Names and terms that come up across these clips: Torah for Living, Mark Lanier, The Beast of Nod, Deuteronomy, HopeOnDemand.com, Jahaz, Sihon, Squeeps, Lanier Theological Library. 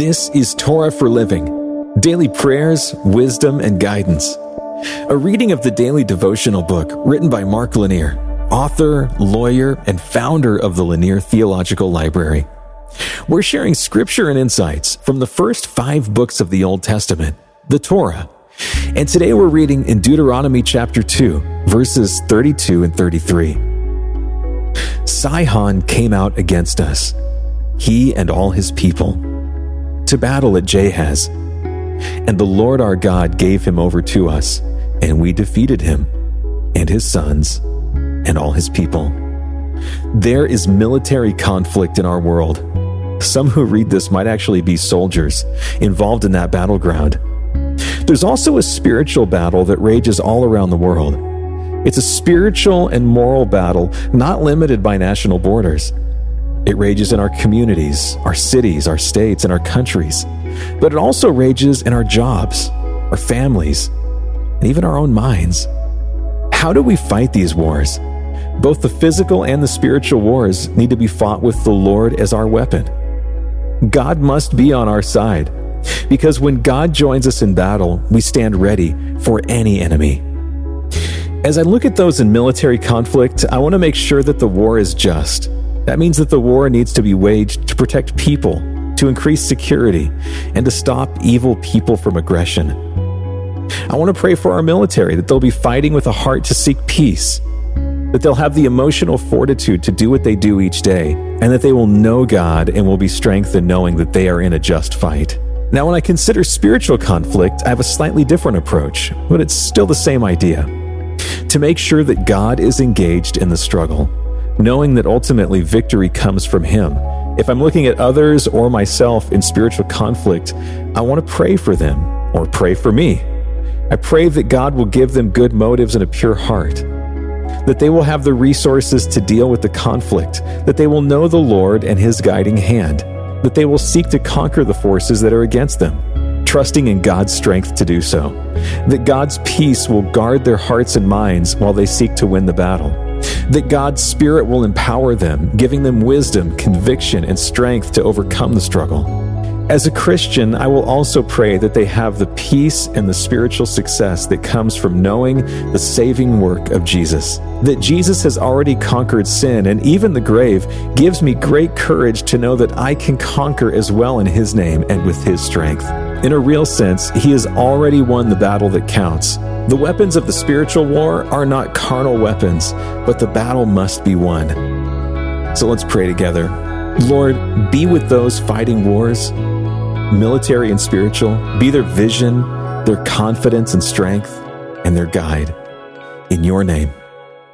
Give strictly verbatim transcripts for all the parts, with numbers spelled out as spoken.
This is Torah for Living, daily prayers, wisdom, and guidance. A reading of the daily devotional book written by Mark Lanier, author, lawyer, and founder of the Lanier Theological Library. We're sharing scripture and insights from the first five books of the Old Testament, the Torah. And today we're reading in Deuteronomy chapter two, verses thirty-two and thirty-three. Sihon came out against us, he and all his people, to battle at Jahaz. And the Lord our God gave him over to us, and we defeated him, and his sons, and all his people. There is military conflict in our world. Some who read this might actually be soldiers involved in that battleground. There's also a spiritual battle that rages all around the world. It's a spiritual and moral battle not limited by national borders. It rages in our communities, our cities, our states, and our countries. But it also rages in our jobs, our families, and even our own minds. How do we fight these wars? Both the physical and the spiritual wars need to be fought with the Lord as our weapon. God must be on our side, because when God joins us in battle, we stand ready for any enemy. As I look at those in military conflict, I want to make sure that the war is just. That means that the war needs to be waged to protect people, to increase security, and to stop evil people from aggression. I want to pray for our military, that they'll be fighting with a heart to seek peace, that they'll have the emotional fortitude to do what they do each day, and that they will know God and will be strengthened knowing that they are in a just fight. Now, when I consider spiritual conflict, I have a slightly different approach, but it's still the same idea. To make sure that God is engaged in the struggle, knowing that ultimately victory comes from Him. If I'm looking at others or myself in spiritual conflict, I want to pray for them or pray for me. I pray that God will give them good motives and a pure heart, that they will have the resources to deal with the conflict, that they will know the Lord and His guiding hand, that they will seek to conquer the forces that are against them, trusting in God's strength to do so, that God's peace will guard their hearts and minds while they seek to win the battle, that God's Spirit will empower them, giving them wisdom, conviction, and strength to overcome the struggle. As a Christian, I will also pray that they have the peace and the spiritual success that comes from knowing the saving work of Jesus. That Jesus has already conquered sin and even the grave gives me great courage to know that I can conquer as well in His name and with His strength. In a real sense, He has already won the battle that counts. The weapons of the spiritual war are not carnal weapons, but the battle must be won. So let's pray together. Lord, be with those fighting wars, military and spiritual, be their vision, their confidence and strength, and their guide. In your name,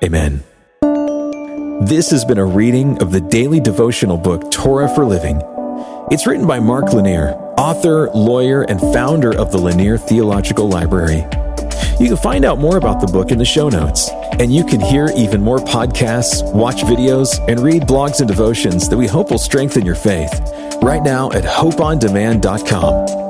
amen. This has been a reading of the daily devotional book, Torah for Living. It's written by Mark Lanier, author, lawyer, and founder of the Lanier Theological Library. You can find out more about the book in the show notes, and you can hear even more podcasts, watch videos, and read blogs and devotions that we hope will strengthen your faith. Right now at Hope On Demand dot com.